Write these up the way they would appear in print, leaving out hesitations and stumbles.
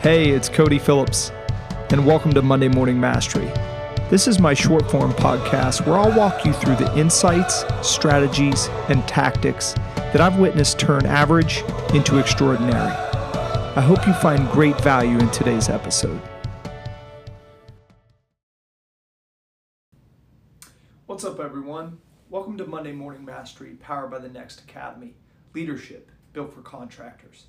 Hey, it's Cody Phillips, and welcome to Monday Morning Mastery. This is my short-form podcast where I'll walk you through the insights, strategies, and tactics that I've witnessed turn average into extraordinary. I hope you find great value in today's episode. What's up, everyone? Welcome to Monday Morning Mastery, powered by the Next Academy, leadership built for contractors.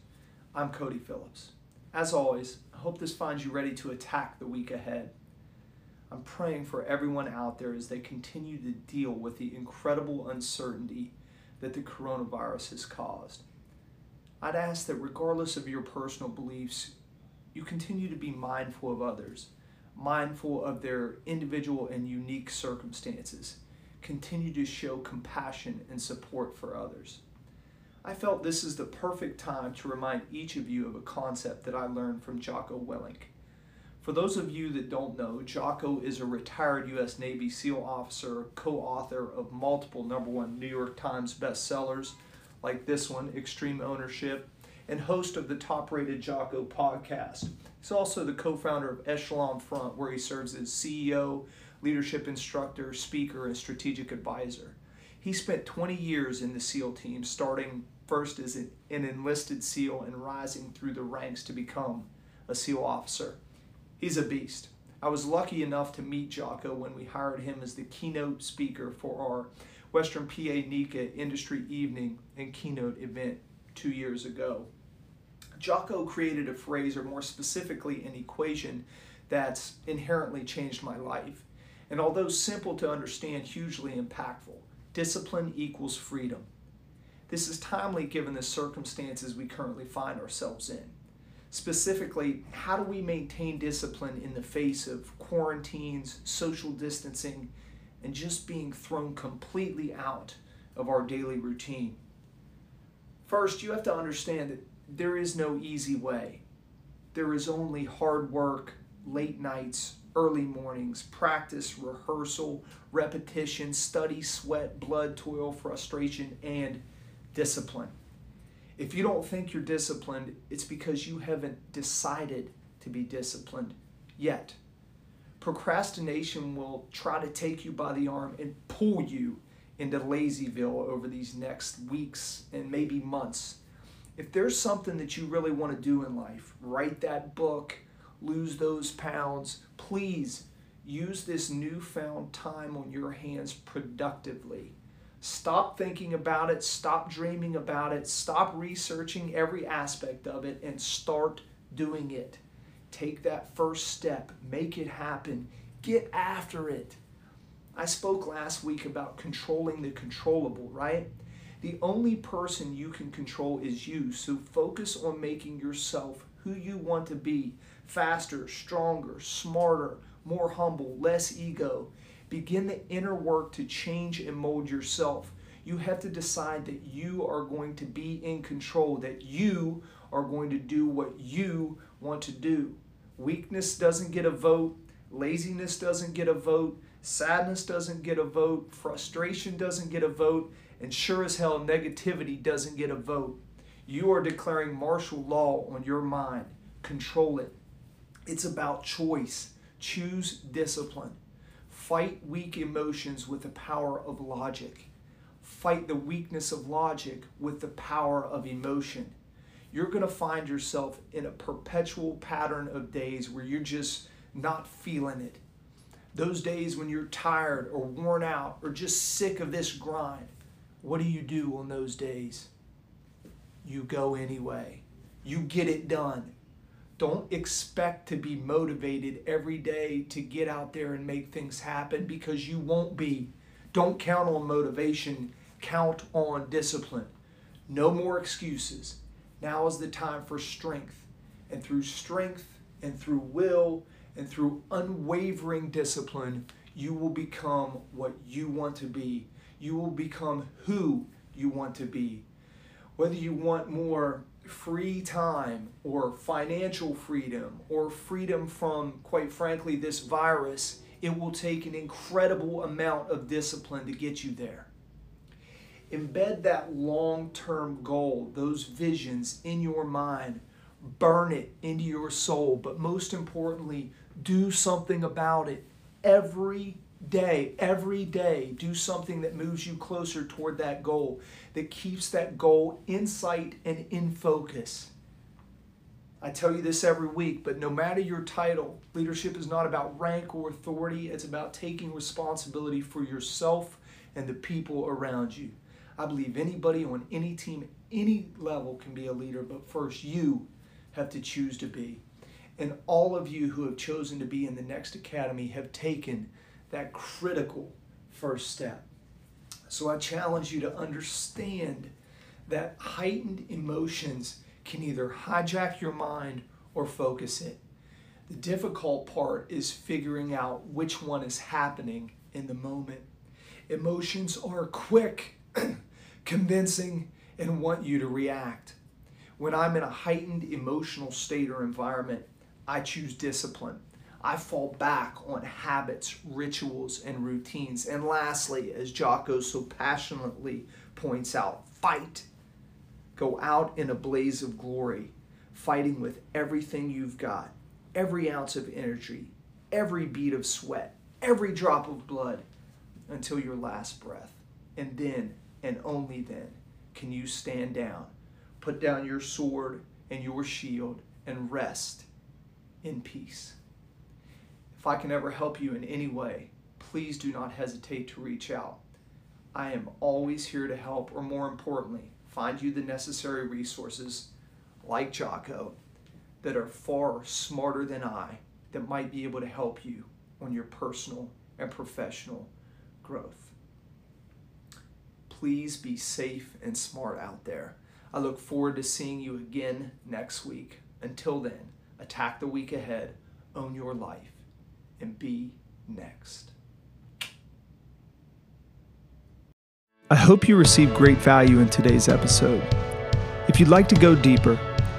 I'm Cody Phillips. As always, I hope this finds you ready to attack the week ahead. I'm praying for everyone out there as they continue to deal with the incredible uncertainty that the coronavirus has caused. I'd ask that regardless of your personal beliefs, you continue to be mindful of others, mindful of their individual and unique circumstances. Continue to show compassion and support for others. I felt this is the perfect time to remind each of you of a concept that I learned from Jocko Willink. For those of you that don't know, Jocko is a retired U.S. Navy SEAL officer, co-author of multiple number one New York Times bestsellers like this one, Extreme Ownership, and host of the top-rated Jocko Podcast. He's also the co-founder of Echelon Front, where he serves as CEO, leadership instructor, speaker, and strategic advisor. He spent 20 years in the SEAL team, starting first as an enlisted SEAL and rising through the ranks to become a SEAL officer. He's a beast. I was lucky enough to meet Jocko when we hired him as the keynote speaker for our Western PA NECA industry evening and keynote event 2 years ago. Jocko created a phrase, or more specifically an equation, that's inherently changed my life. And although simple to understand, hugely impactful. Discipline equals freedom. This is timely given the circumstances we currently find ourselves in. Specifically, how do we maintain discipline in the face of quarantines, social distancing, and just being thrown completely out of our daily routine? First, you have to understand that there is no easy way. There is only hard work, late nights, early mornings, practice, rehearsal, repetition, study, sweat, blood, toil, frustration, and discipline. If you don't think you're disciplined, it's because you haven't decided to be disciplined yet. Procrastination will try to take you by the arm and pull you into Lazyville over these next weeks and maybe months. If there's something that you really want to do in life, write that book, lose those pounds, please use this newfound time on your hands productively. Stop thinking about it, stop dreaming about it, stop researching every aspect of it, and start doing it. Take that first step, make it happen, get after it. I spoke last week about controlling the controllable, right? The only person you can control is you, so focus on making yourself who you want to be, faster, stronger, smarter, more humble, less ego. Begin the inner work to change and mold yourself. You have to decide that you are going to be in control, that you are going to do what you want to do. Weakness doesn't get a vote. Laziness doesn't get a vote. Sadness doesn't get a vote. Frustration doesn't get a vote. And sure as hell, negativity doesn't get a vote. You are declaring martial law on your mind. Control it. It's about choice. Choose discipline. Fight weak emotions with the power of logic. Fight the weakness of logic with the power of emotion. You're going to find yourself in a perpetual pattern of days where you're just not feeling it. Those days when you're tired or worn out or just sick of this grind. What do you do on those days? You go anyway. You get it done. Don't expect to be motivated every day to get out there and make things happen, because you won't be. Don't count on motivation. Count on discipline. No more excuses. Now is the time for strength. And through strength and through will and through unwavering discipline, you will become what you want to be. You will become who you want to be. Whether you want more free time or financial freedom or freedom from, quite frankly, this virus, it will take an incredible amount of discipline to get you there. Embed that long-term goal, those visions in your mind. burn it into your soul, but most importantly, do something about it every day. Every day, do something that moves you closer toward that goal, that keeps that goal in sight and in focus. I tell you this every week, but no matter your title, leadership is not about rank or authority. It's about taking responsibility for yourself and the people around you. I believe anybody on any team, any level can be a leader, but first you have to choose to be. And all of you who have chosen to be in the Next Academy have taken that critical first step. So I challenge you to understand that heightened emotions can either hijack your mind or focus it. The difficult part is figuring out which one is happening in the moment. Emotions are quick, convincing, and want you to react. When I'm in a heightened emotional state or environment, I choose discipline. I fall back on habits, rituals, and routines. And lastly, as Jocko so passionately points out, fight. Go out in a blaze of glory, fighting with everything you've got, every ounce of energy, every bead of sweat, every drop of blood, until your last breath. And then, and only then, can you stand down, put down your sword and your shield, and rest in peace. If I can ever help you in any way, please do not hesitate to reach out. I am always here to help, or more importantly, find you the necessary resources like Jocko that are far smarter than I, that might be able to help you on your personal and professional growth. Please be safe and smart out there. I look forward to seeing you again next week. Until then, attack the week ahead, own your life, and be next. I hope you received great value in today's episode. If you'd like to go deeper,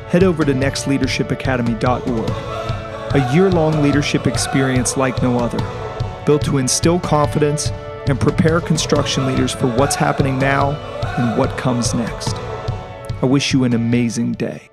head over to nextleadershipacademy.org. A year-long leadership experience like no other, built to instill confidence and prepare construction leaders for what's happening now and what comes next. I wish you an amazing day.